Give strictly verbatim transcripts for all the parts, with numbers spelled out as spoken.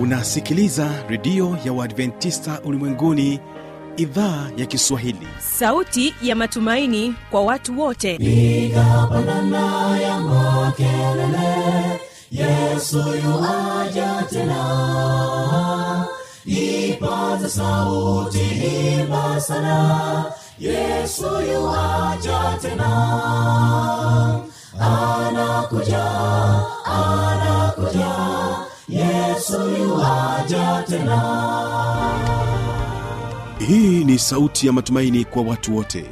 Unasikiliza redio ya Waadventista Ulimwenguni, idhaa ya Kiswahili. Sauti ya matumaini kwa watu wote. Piga panana ya makelele, Yesu yu aja tena. Ipaza sauti, imba sana, Yesu yu aja tena. Anakuja, anakuja, Yesu yu aja tena. Hii ni sauti ya matumaini kwa watu wote.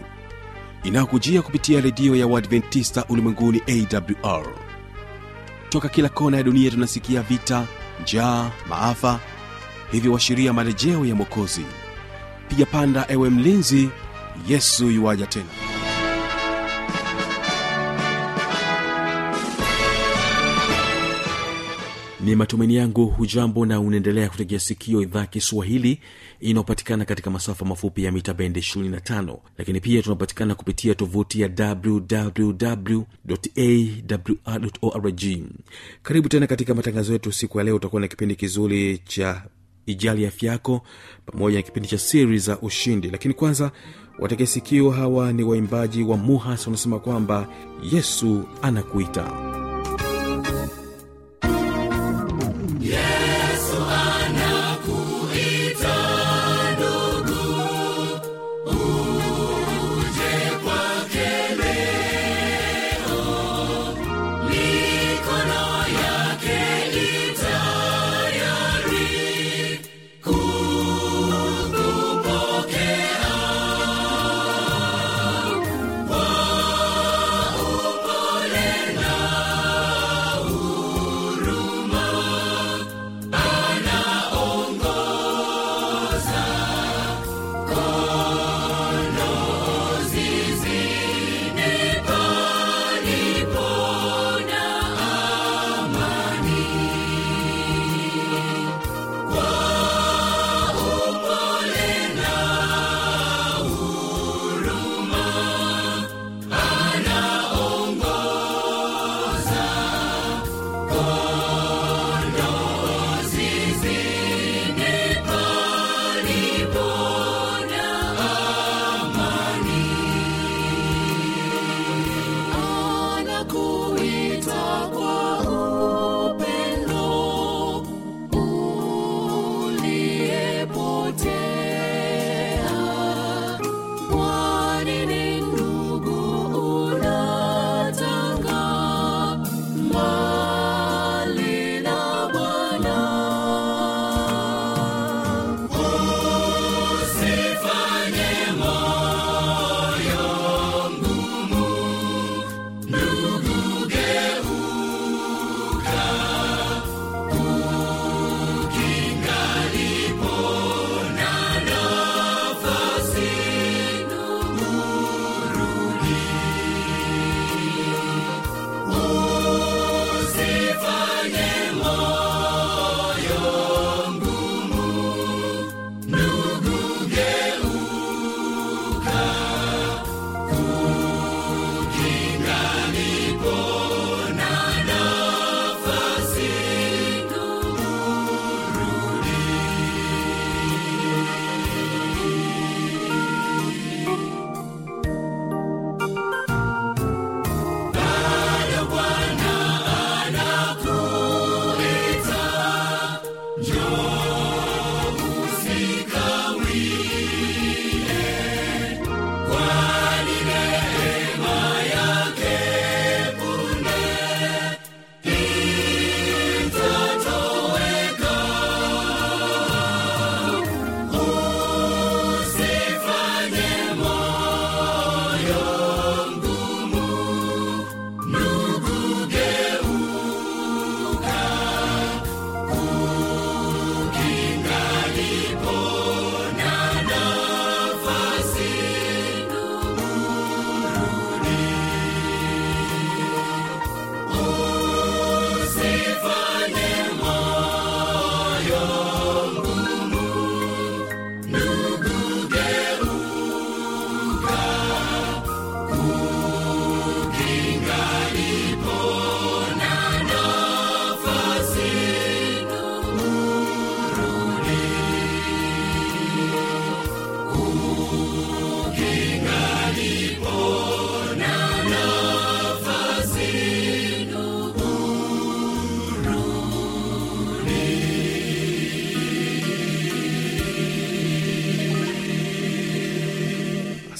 Inakujia kupitia redio ya Waadventista Ulimwenguni A W R. Toka kila kona ya dunia tunasikia vita, njaa, maafa, hivi washiria marejeo ya Mwokozi. Piga panda ewe mlinzi, Yesu yu aja tena. Ni matumaini yangu hujambo na unaendelea kutegea sikio idhaa ya Kiswahili inayopatikana katika masafa mafupi ya mita bendi ishirini na tano, lakini pia tunapatikana kupitia tovuti ya double-u double-u double-u dot a w r dot org. Karibu tena katika matangazo yetu siku ya leo. Utakuwa na kipindi kizuri cha Ijali Afya Yako pamoja na kipindi cha series za ushindi, lakini kwanza wategea sikio. Hawa ni waimbaji wa Muhas wanasema kwamba Yesu anakuita.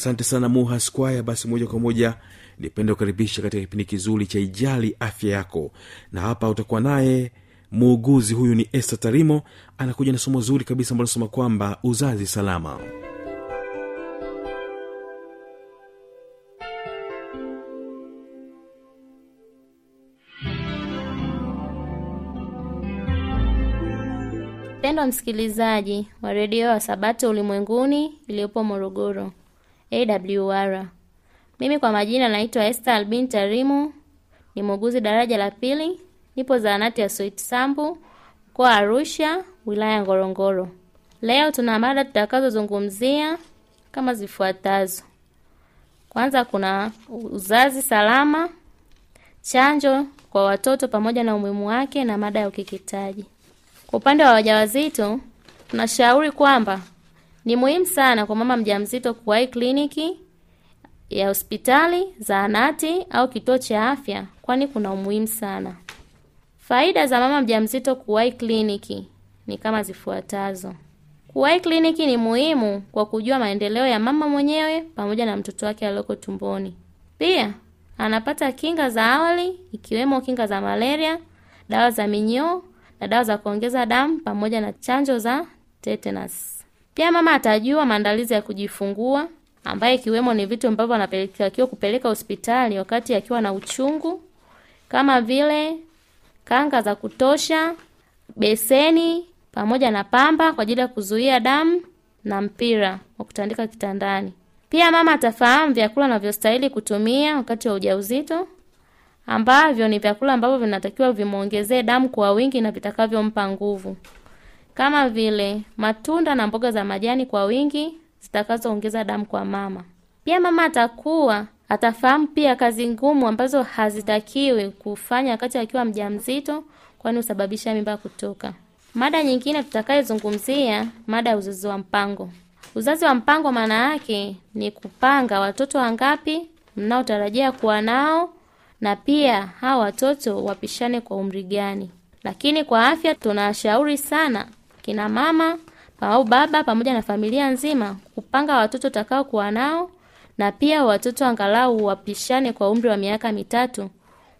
Asante sana Muha Squire. Basi moja kwa moja nipende kukaribisha katika kipindi kizuri cha Ijali Afya Yako, na hapa utakuwa naye muuguzi huyu ni Esther Tarimo, anakuja na somo zuri kabisa ambalo nasema kwamba uzazi salama. Mpendwa msikilizaji wa redio wa Sabato Ulimwenguni iliyopo Morogoro, A W R. Mimi kwa majina naitwa Esta Albin Tarimu, ni muuguzi daraja la pili, nipo zahanati ya Sweet Sambu, mkoa Arusha, wilaya Ngorongoro. Leo tuna mada tutakazozungumzia kama zifuatazo. Kwanza kuna uzazi salama, chanjo kwa watoto pamoja na umuhimu wake, na mada ya ukeketaji. Kwa upande wa wajawazito, tunashauri kwamba ni muhimu sana kwa mama mjamzito kuwahi kliniki ya hospitali, zahanati au kituo cha afya, kwani kuna umuhimu sana. Faida za mama mjamzito kuwahi kliniki ni kama zifuatazo. Kuwahi kliniki ni muhimu kwa kujua maendeleo ya mama mwenyewe pamoja na mtoto wake aliyoko tumboni. Pia anapata kinga za awali ikiwemo kinga za malaria, dawa za minyoo na dawa za kuongeza damu pamoja na chanjo za tetanus. Pia mama atajua maandalizi ya kujifungua, ambaye ikiwemo ni vitu ambavyo anapelekiwa kupeleka hospitali wakati akiwa na uchungu, kama vile kanga za kutosha, beseni pamoja na pamba kwa ajili ya kuzuia damu na mpira wa kutandika kitandani. Pia mama atafahamu vyakula anavyostahili kutumia wakati wa ujauzito, ambavyo ni vyakula ambavyo vinatakiwa vimuongezee damu kwa wingi na vitakavyompa nguvu, kama vile matunda na mboga za majani kwa wingi zitakazoongeza damu kwa mama. Pia mama atakuwa atafahamu pia kazi ngumu ambazo hazitakiwi kufanya wakati akiwa mjamzito, kwani husababisha mimba kutoka. Mada nyingine tutakayozungumzia, mada ya uzazi wa mpango. Uzazi wa mpango maana yake ni kupanga watoto wangapi mnaotarajia kuwa nao, na pia hawa watoto wapishane kwa umri gani. Lakini kwa afya tunashauri sana kina mama au baba pamoja na familia nzima kupanga watoto takao kuwa nao, na pia watoto angalau wapishane kwa umri wa miaka mitatu,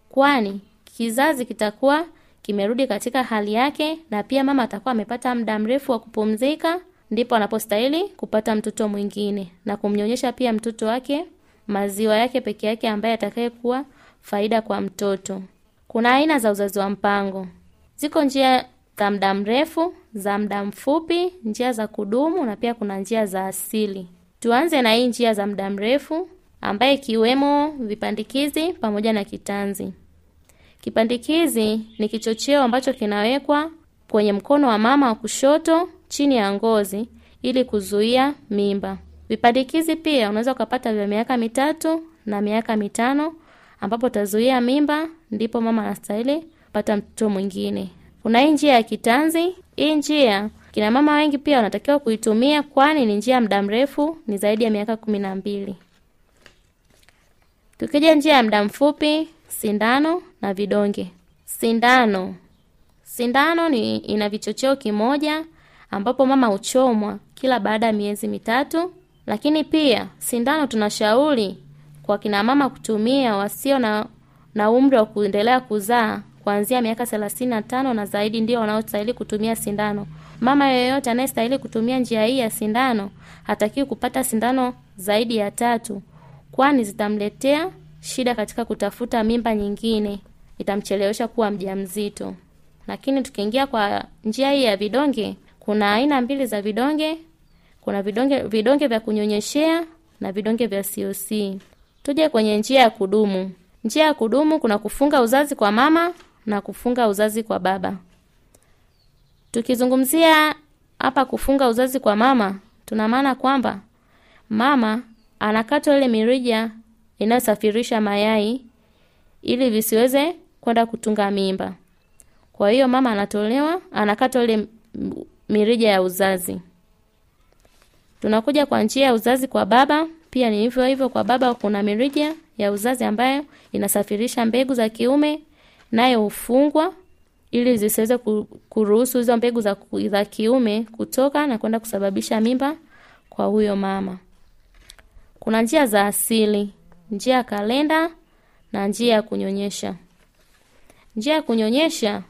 kwani kizazi kitakuwa kimerudi katika hali yake, na pia mama atakuwa amepata muda mrefu wa kupumzika, ndipo anapostahili kupata mtoto mwingine na kumnyonyesha pia mtoto wake maziwa yake peke yake, ambaye atakayekuwa faida kwa mtoto. Kuna aina za uzazi wa mpango. Ziko njia za muda mrefu, za muda mfupi, njia za kudumu, na pia kuna njia za asili. Tuanze na hii njia za muda mrefu, ambaye kiwemo vipandikizi pamoja na kitanzi. Kipandikizi ni kichocheo ambacho kinawekwa kwenye mkono wa mama wa kushoto chini ya ngozi ili kuzuia mimba. Vipandikizi pia unaweza kupata vya miaka mitatu na miaka mitano, ambapo tazuia mimba, ndipo mama anastahili pata mtoto mwingine. Kuna njia ya kitanzi. Hii njia kina mama wengi pia wanatakiwa kuitumia, kwani ni njia ya muda mrefu, ni zaidi ya miaka kumi na mbili. Tukija njia ya muda mfupi, sindano na vidonge. Sindano. Sindano ni ina vichocheo kimoja, ambapo mama huchomwa kila baada ya miezi mitatu, lakini pia sindano tunashauri kwa kina mama kutumia wasio na, na umri wa kuendelea kuzaa kuanzia miaka thelathini na tano na zaidi, ndio wanaostahili kutumia sindano. Mama yeyote anayestahili kutumia njia hii ya sindano hatakiwi kupata sindano zaidi ya tatu, kwani zitamletea shida katika kutafuta mimba nyingine, itamchelewesha kuwa mjamzito. Lakini tukiingia kwa njia hii ya vidonge, kuna aina mbili za vidonge. Kuna vidonge vidonge vya kunyonyeshea na vidonge vya C O C. Tuje kwenye njia ya kudumu. Njia ya kudumu kuna kufunga uzazi kwa mama na kufunga uzazi kwa baba. Tukizungumzia hapa kufunga uzazi kwa mama, tuna maana kwamba mama anakatwa ile mirija inayosafirisha mayai ili visiweze kwenda kutunga mimba. Kwa hiyo mama anatolewa, anakatwa ile mirija ya uzazi. Tunakuja kwa njia ya uzazi kwa baba. Pia ni hivyo hivyo kwa baba, kuna mirija ya uzazi ambayo inasafirisha mbegu za kiume, nayo hufungwa ili zisiweze kuruhusu hizo mbegu za, za kiume kutoka na kwenda kusababisha mimba kwa huyo mama. Kuna njia za asili, njia ya kalenda na njia ya kunyonyesha. Njia ya kunyonyesha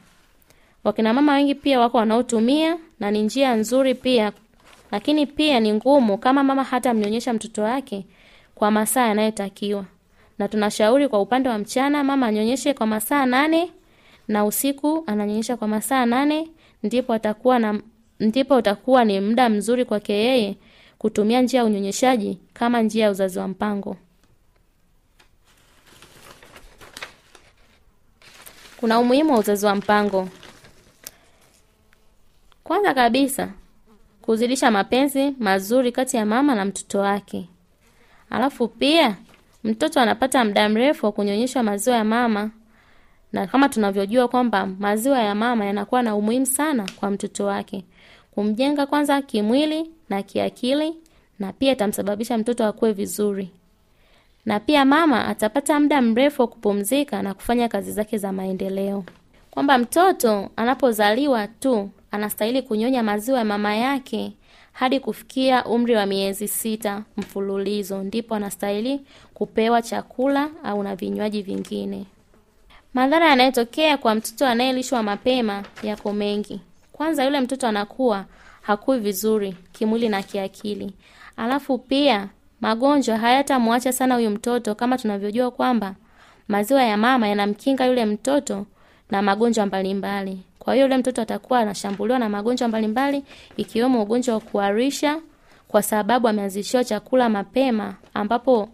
wakina mama wengi pia wako wanaotumia, na ni njia nzuri pia, lakini pia ni ngumu kama mama hata mnyonyesha mtoto wake kwa masaa yanayotakiwa. Na tunashauri kwa upande wa mchana mama anyonyeshe kwa masaa nane na usiku ananyonyesha kwa masaa nane, ndipo atakuwa na ndipo utakuwa ni muda mzuri kwake yeye kutumia njia ya unyonyeshaji kama njia ya uzazi wa mpango. Kuna umuhimu wa uzazi wa mpango. Kwanza kabisa, kuzidisha mapenzi mazuri kati ya mama na mtoto wake. Alafu pia mtoto anapata muda mrefu wa kunyonyeshwa maziwa ya mama. Na kama tunavyojua kwamba maziwa ya mama yanakuwa na umuhimu sana kwa mtoto wake, kumjenga kwanza kimwili na kiakili, na pia itamsababisha mtoto akue vizuri. Na pia mama atapata muda mrefu kupumzika na kufanya kazi zake za maendeleo. Kwamba mtoto anapozaliwa tu anastahili kunyonya maziwa ya mama yake hadi kufikia umri wa miezi sita mfululizo, ndipo anastahili kupewa chakula au na vinywaji vingine. Madhara yanayotokea kwa mtoto anayelishwa mapema yako mengi. Kwanza, yule mtoto anakuwa hakui vizuri kimwili na kiakili. Alafu pia magonjwa hayatamwacha sana huyu mtoto, kama tunavyojua kwamba maziwa ya mama yanamkinga yule mtoto na magonjwa mbalimbali. Kwa hiyo yule mtoto atakuwa anashambuliwa na magonjwa mbalimbali, ikiwemo ugonjwa wa kuharisha kwa sababu ameanzishiwa chakula mapema, ambapo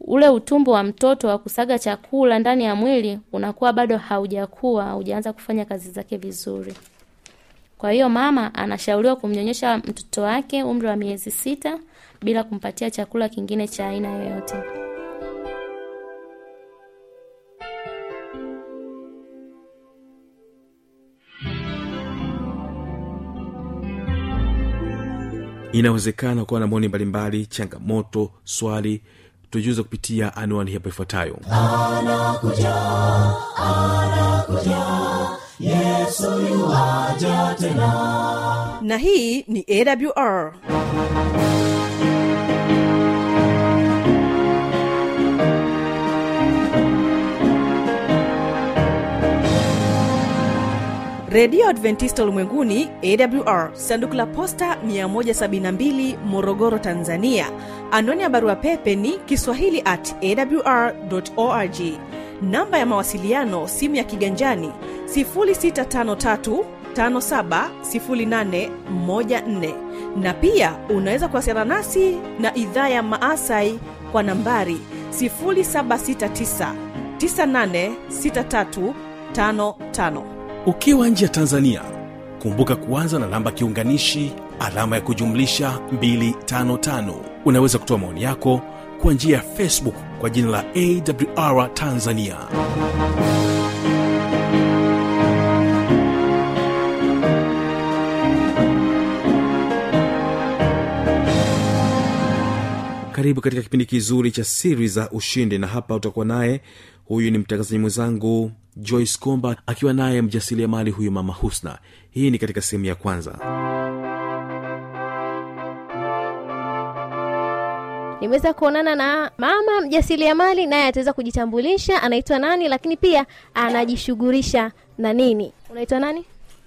ule utumbo wa mtoto wa kusaga chakula ndani ya mwili unakuwa bado haujakuwa, haujaanza kufanya kazi zake vizuri. Kwa hiyo mama anashauriwa kumnyonyesha mtoto wake umri wa miezi sita bila kumpatia chakula kingine cha aina yoyote. Inawezekana kuwa na maoni mbalimbali, changamoto, swali, tujuze kupitia anwani hapa ifuatayo. Anakuja, anakuja, Yesu yuaja tena. Na hii ni A W R. Radio Adventista Ulimwenguni, A W R, sanduku la posta mia moja sabini na mbili, Morogoro, Tanzania. Anwani ya barua pepe ni kiswahili at a w r dot org. Namba ya mawasiliano simu ya kiganjani sifuri sita tano tatu tano saba sifuri nane moja nne, na pia unaweza kuwasiliana nasi na idhaa ya Maasai kwa nambari sifuri saba sita tisa tisa nane sita tatu tano tano. Ukiwa nje ya Tanzania, kumbuka kuanza na namba kiunganishi alama ya kujumlisha mbili tano tano. Unaweza kutoa maoni yako kwa njia ya Facebook kwa jina la A W R Tanzania. Karibu katika kipindi kizuri cha series za ushindi, na hapa utakuwa naye, huyu ni mtangazaji mwenzangu Joyce Comba, akiwa naye mjasiriamali huyu mama Husna. Hii ni katika sehemu ya kwanza. Nimeweza kuonana na mama mjasiriamali, naye ataweza kujitambulisha anaitwa nani, lakini pia anajishughulisha na nini. Unaitwa nani?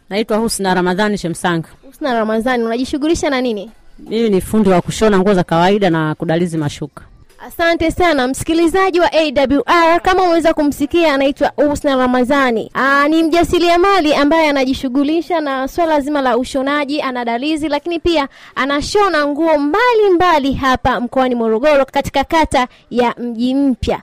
Naitwa Husna Ramazani Shemsang. Husna Ramazani, unajishughulisha na nini? Mimi ni fundi wa kushona nguo za kawaida na kudalizi mashuka. Asante sana msikilizaji wa A W R, kama umeweza kumsikia anaitwa Husna Ramazani. Aa, ni mjasiriamali ambaye anajishughulisha na swala zima la ushonaji, anadalizi, lakini pia anashona nguo mbalimbali hapa mkoani Morogoro katika kata ya Mji Mpya.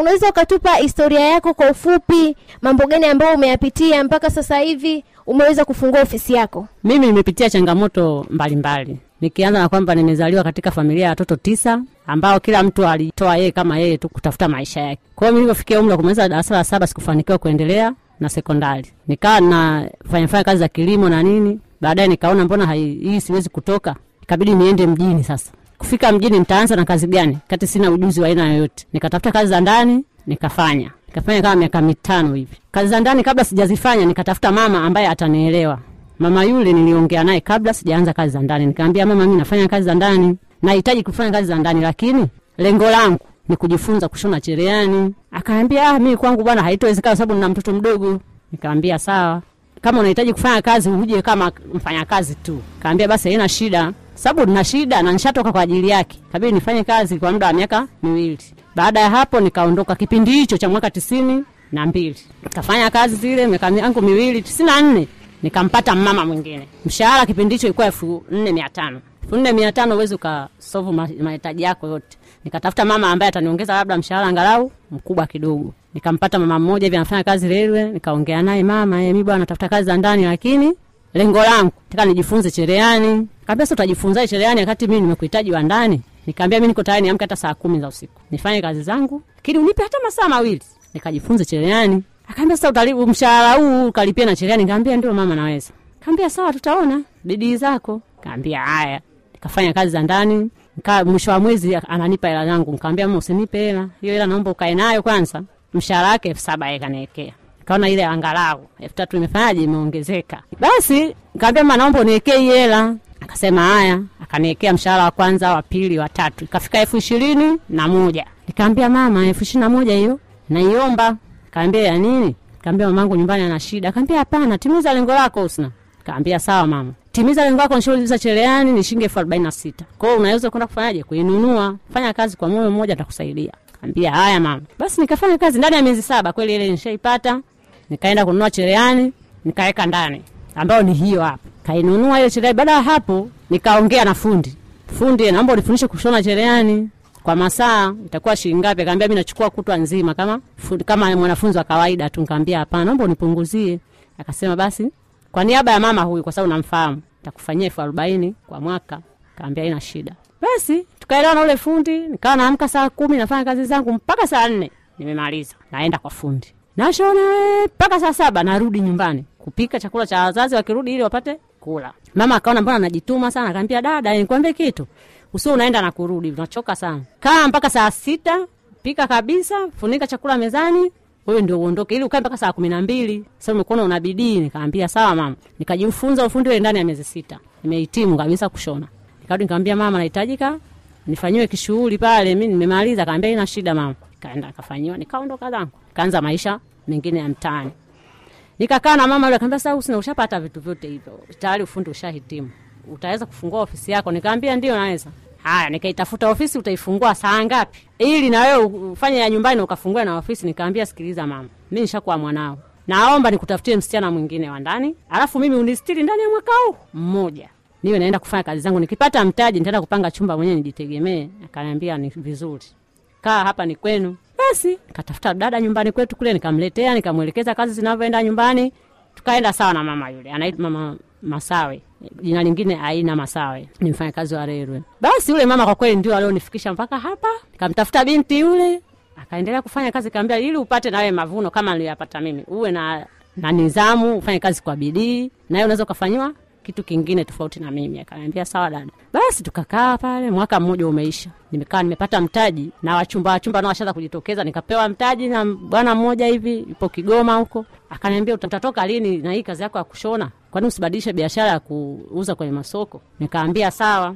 Unaweza ukatupa historia yako kwa ufupi, mambo gani ambayo umeyapitia mpaka sasa hivi umeweza kufungua ofisi yako? Mimi nimepitia changamoto mbalimbali. Nikianza na kwamba nimezaliwa katika familia ya watoto tisa, ambao kila mtu alitoa yeye kama yeye tu kutafuta maisha yake. Kwa hiyo nilipofikia umri wa kumaliza darasa la saba sikufanikiwa kuendelea na sekondari. Nikawa na fanya fanya kazi za kilimo na nini. Baadaye nikaona mbona hii siwezi kutoka. Ikabidi niende mjini sasa. Kufika mjini nitaanza na kazi gani? Kati sina ujuzi wa aina yoyote. Nikatafuta kazi za ndani, nikafanya. Nikafanya kama miaka mitano hivi. Kazi za ndani kabla sijazifanya nikatafuta mama ambaye atanielewa. Mama yule niliongea naye kabla sijaanza kazi za ndani. Nikamwambia mama mimi nafanya kazi za ndani. nahitaji kufanya kazi za ndani, lakini lengo langu ni kujifunza kushona cherehani. Akaambia, ah, mimi kwangu bwana haitowezekana sababu nina mtoto mdogo. Nikamwambia sawa, kama unahitaji kufanya kazi uje kama mfanyakazi tu. Kaambia basi haina shida, sababu nina shida na nishatoka kwa ajili yake. Kabidi nifanye kazi kwa muda wa miaka miwili. Baada ya hapo nikaondoka kipindi hicho cha mwaka tisini na mbili. Nikafanya kazi zile miaka yangu miwili tisini na nne. Nikampata mama mwingine. Mshahara kipindi hicho ilikuwa elfu nne mia tano. elfu nne mia tano uweze ukasolve mahitaji yako yote. Nikatafuta mama ambaye ataniongeza labda mshahara angalau mkubwa kidogo. Nikampata mama mmoja hivi anafanya kazi lelwe, nikaongea naye, mama, eh mimi bwana natafuta kazi za ndani lakini lengo langu nataka nijifunze cherehani. Kaambia sasa utajifunza cherehani wakati mimi nimekuhitaji wa ndani. Nikaambia mimi niko tayari niamke hata saa kumi za usiku. Nifanye kazi zangu, lakini unipe hata masaa mawili nikajifunze cherehani. Akaambia sasa utalipa mshahara huu ukalipia na cherehani. Nikaambia ndio mama naweza. Kaambia sawa tutaona bidii zako. Kaambia haya. Nikafanya kazi za ndani. Nika mwisho wa mwezi ananipa hela yangu. Nikamwambia mimi usinipe hela. Hiyo hela naomba ukae nayo kwanza. Mshahara wake elfu saba ikaniwekea. Nikaona ile angalau elfu tatu imefanyaje imeongezeka. Basi nikamwambia mama naomba niwekee hiyo hela. Akasema haya, akaniwekea mshahara wa kwanza, wa pili, wa tatu. Ikafika elfu ishirini na moja. Nikamwambia mama elfu ishirini na moja hiyo naiomba. Kaambia ya nini? Kaambia mamangu nyumbani ana shida. Kaambia hapana, timiza lengo lako Husna. Kaambia sawa mama. Timiza lengo lako nishauliza cherehani ni shilingi elfu arobaini na sita. Kwa hiyo unaweza kwenda kufanyaje? Kuinunua. Fanya kazi kwa moyo mmoja atakusaidia. Kaambia haya mama. Basi nikafanya kazi ndani ya miezi saba kweli ile nishaipata. Nikaenda kununua cherehani, nikaweka ndani ambao ni hiyo hapa. Kainunua ile cherehani. Baada hapo nikaongea na fundi. Fundi naomba unifundishe kushona cherehani. Kwa masaa itakuwa shilingi ngapi? Kaambia mimi nachukua kutwa nzima kama kama mwanafunzi wa kawaida tu. Nikamwambia hapana, naomba unipunguzie. Akasema basi kwa niaba ya mama huyu kwa sababu namfahamu nitakufanyia elfu arobaini kwa mwaka. Kaambia ina shida. Basi tukaelewa na yule fundi, nikawa naamka saa kumi nafanya kazi zangu mpaka saa nne nimemaliza. Naenda kwa fundi. Nashona mpaka saa saba narudi nyumbani kupika chakula cha wazazi wakirudi ili wapate kula. Mama akaona mbona anajituma sana. Kaambia dada nikwambie kitu. Usio unaenda na kurudi unachoka sana. Kaa mpaka saa sita, pika kabisa, funika chakula mezani, wewe ndio uondoke ili ukae mpaka saa kumi na mbili. Sasa umekuona una bidii. Nikaambia sawa mama. Nikajifunza ufundi ile ndani ya miezi sita. Nimehitimu kabisa kushona. Nikarudi nikamwambia mama nahitajika nifanywe kishughuli pale mimi nimemaliza. Kaambia ina shida mama. Kaenda akafanywa nikaondoka zangu. Kaanza maisha mengine ya mtaani. Nikakaa na mama yule akamwambia sasa usina ushapata vitu vyote hivyo. Tayari ufundi ushahitimu. Utaweza kufungua ofisi yako? Nikamwambia ndio naweza. Haya, nikaitafuta ofisi utaifungua saa ngapi? Ili na wewe ufanye ya nyumbani ukafungua na ofisi. Nikamwambia sikiliza mama, mimi nishakuwa mwanao. Naomba nikutafutie msichana mwingine wa ndani, alafu mimi unistiri ndani ya mwaka huu mmoja. Niwe naenda kufanya kazi zangu, nikipata mtaji nitaenda kupanga chumba mwenyewe nijitegemee. Akaniambia ni vizuri. Kaa hapa ni kwenu. Basi nikatafuta dada nyumbani kwetu kule nikamletea, nikamuelekeza kazi zinavyoenda nyumbani. Tukaenda sawa na mama yule. Anaitwa mama Masawe. Jina lingine haina Masawe. Ni mfanyakazi wa Rerwe. Basi yule mama kwa kweli ndio alionifikisha mpaka hapa. Nikamtafuta binti yule, akaendelea kufanya kazi. Kaambia ili upate nawe mavuno kama niliyopata mimi, uwe na na nidhamu, ufanye kazi kwa bidii, na wewe unaweza kufanywa kitu kingine tofauti na mimi. Akaniambia sawa dada. Basi tukakaa pale, mwaka mmoja umeisha. Nimekaa nimepata mtaji na wachumba wachumba nao washaanza kujitokeza. Nikapewa mtaji na bwana mmoja hivi yupo Kigoma huko. Akaniambia utatoka lini na hii kazi yako ya kushona? Kwani usibadilishe biashara ya kuuza kwenye masoko? Nikaambia sawa.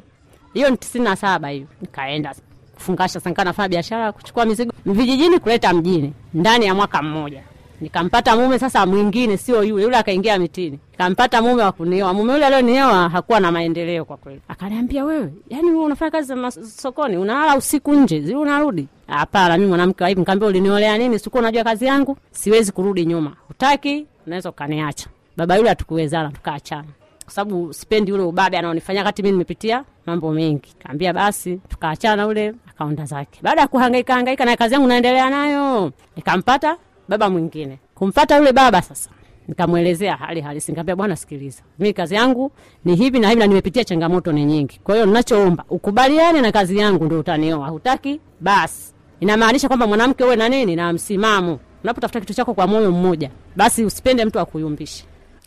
Hiyo ni tisini na saba hiyo. Nikaenda kufungasha sanka nafanya biashara kuchukua mizigo vijijini kuleta mjini ndani ya mwaka mmoja. Nikampata mume sasa mwingine, sio yule yule. Akaingia mitini. Nikampata mume wa kunioa. Mume yule alioniewa hakuwa na maendeleo kwa kweli. Akaniambia wewe, yani wewe unafanya kazi sokoni, unalala usiku nje, zile unarudi? Hapana, mimi mwanamke hivi. Nikamwambia uliniolea nini? Siko unajua kazi yangu, siwezi kurudi nyuma. Hutaki, unaweza kaniacha. Baba yule hatukuwezana, tukaachana. Kwa sababu sipendi yule ubaba anaonifanyia kati mimi nimepitia mambo mengi. Kaambia basi tukaachana ule akaonda zake. Baada ya kuhangaika hangaika na kazi yangu naendelea nayo, nikampata baba mwingine. Kumpata yule baba sasa, nikamuelezea hali halisi. Nikamwambia bwana sikiliza, mimi kazi yangu ni hivi na hivi na nimepitia changamoto ni nyingi. Kwa hiyo ninachoomba ukubaliane na kazi yangu ndio utanioa. Hutaki? Basi inamaanisha kwamba mwanamke wewe na nini na msimamo. Unapotafuta kitu chako kwa moyo mmoja, basi usipende mtu akuyumbishe.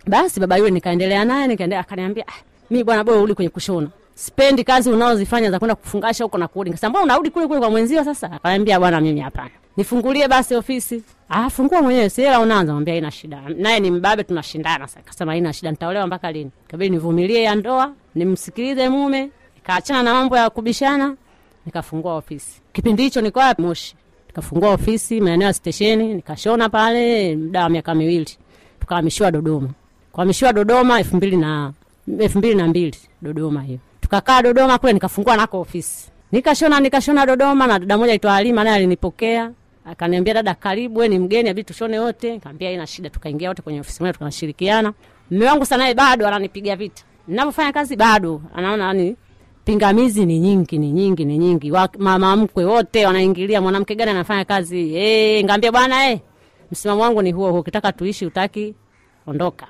Basi baba yule nikaendelea naye, nikaendelea akaniambia ah, mimi bwana bora urudi kwenye kushona. Sipendi kazi unazozifanya za kwenda kufungasha huko na kurudi. Nikasema mbona unarudi kule kule kwa mwenzio sasa? Akaniambia bwana mimi hapana. Nifungulie basi ofisi. Ah, fungua mwenyewe, si hela unaanza. Mwambia haina shida. Naye ni mbabe tunashindana sasa. Akasema haina shida, nitaolewa mpaka lini? Kabidi nivumilie ya ndoa, nimsikilize mume. Nikaachana na mambo ya kubishana, nikafungua ofisi. Kipindi hicho nilikuwa wapi Moshi. Nikafungua ofisi maeneo ya stesheni, nikashona pale muda wa miaka miwili. Tukahamishwa Dodoma. Kuhamishwa Dodoma elfu mbili na mbili Dodoma hiyo. Tukakaa Dodoma kule nikafungua nako ofisi. Nikashona nikashona Dodoma na dada moja aitwa Halima naye alinipokea. Akaniambia dada karibu wewe ni mgeni abidi tushone wote. Nikamwambia haina shida tukaingia wote kwenye ofisi moja tukashirikiana. Mume wangu sana bado ananipigia vita. Ninapofanya kazi bado anaona yani pingamizi ni nyingi ni nyingi ni nyingi. Mama mkwe wote wanaingilia mwanamke gani anafanya kazi. Eh, ngambia bwana eh msimamo wangu ni huo huo ukitaka tuishi utaki ondoka.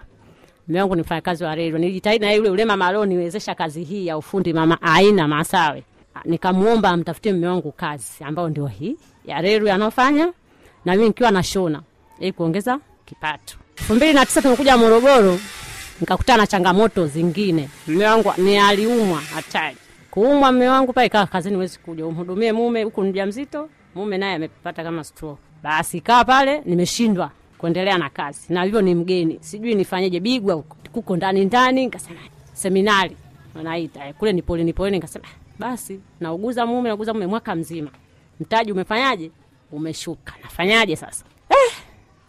Mume wangu ni mfanyakazi wa redio. Nilijitahidi na yule yule mama leo niwezesha kazi hii ya ufundi mama aina masawe. Nikamuomba amtafutie mume wangu kazi ambao ndio hii ya redio yanofanya na mimi nikiwa na shona ili kuongeza kipato. elfu mbili na tisa tulikuja Morogoro nikakutana na changamoto zingine. Mume wangu ni aliumwa hatari. Kuumwa mume wangu pale kaa kazini huwezi kuja umhudumie mume huko mjamzito mume naye amepata kama stroke. Basi kaa pale nimeshindwa kuendelea na kazi. Na hivyo ni mgeni. Sijui nifanyeje bigwa huko ndani ndani nikasema seminari wanaita kule ni pole ni pole nikasema basi nauguza mume nauguza mume mwaka mzima. Mtaji umefanyaje? Umeshuka. Nafanyaje sasa? Eh,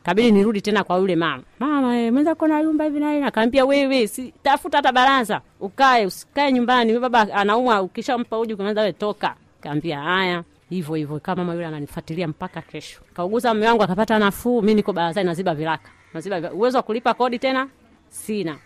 kabili nirudi tena kwa yule mama. Mama eh mwenza kona yumba hivi naye akaambia wewe si tafuta hata baraza. Ukae usikae nyumbani. Wewe baba anaumwa ukishampa uji unaanza wewe toka. Kaambia haya. Hivyo hivyo kama mama yule ananifuatilia mpaka kesho. Kauguza mume wangu akapata nafuu, mimi niko baraza inaziba viraka. Naziba uwezo wa kulipa kodi tena sina.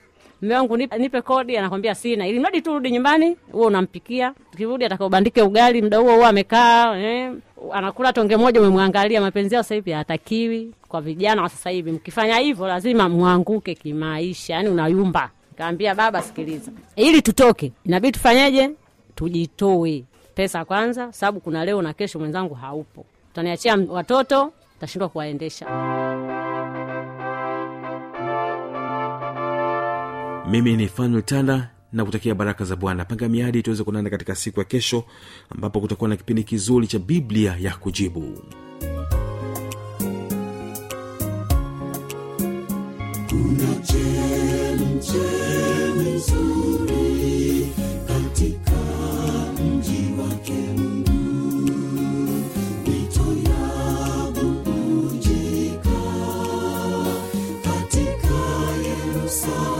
Mume wangu nipe, nipe kodi anakuambia sina. Ili mradi tu rudi nyumbani, wewe unampikia. Ukirudi atakaobandike ugali muda huo huo amekaa, eh, anakula tonge moja umemwangalia mapenzi yao sasa hivi hatakiwi kwa vijana wa sasa hivi. Mkifanya hivyo lazima mwanguke kimaisha, yani unayumba. Nikamwambia baba sikiliza. Ili tutoke, inabidi tufanyeje? Tujitoe. Pesa kwanza sababu kuna leo na kesho mwenzangu haupo. Tutaniachia watoto, tutashindwa kuwaendesha. Mimi ni Fanu Tanda na kutakia baraka za Bwana. Panga miadi tuweze kuonana katika siku ya kesho ambapo kutakuwa na kipindi kizuri cha Biblia ya kujibu. Tunachemchemi nzuri katika mji wake Mungu. Nitoyabubujika katika Yerusalemu.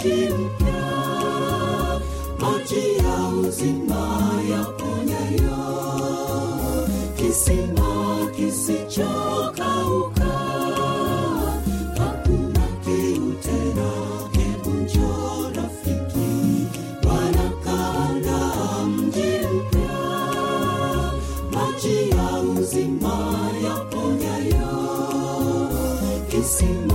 Thank you. kisima kisichokauka, hakuna kiu tena. Hebu njoo rafiki, wanakaanda mji mpya, maji ya uzima yaponyayo kisima.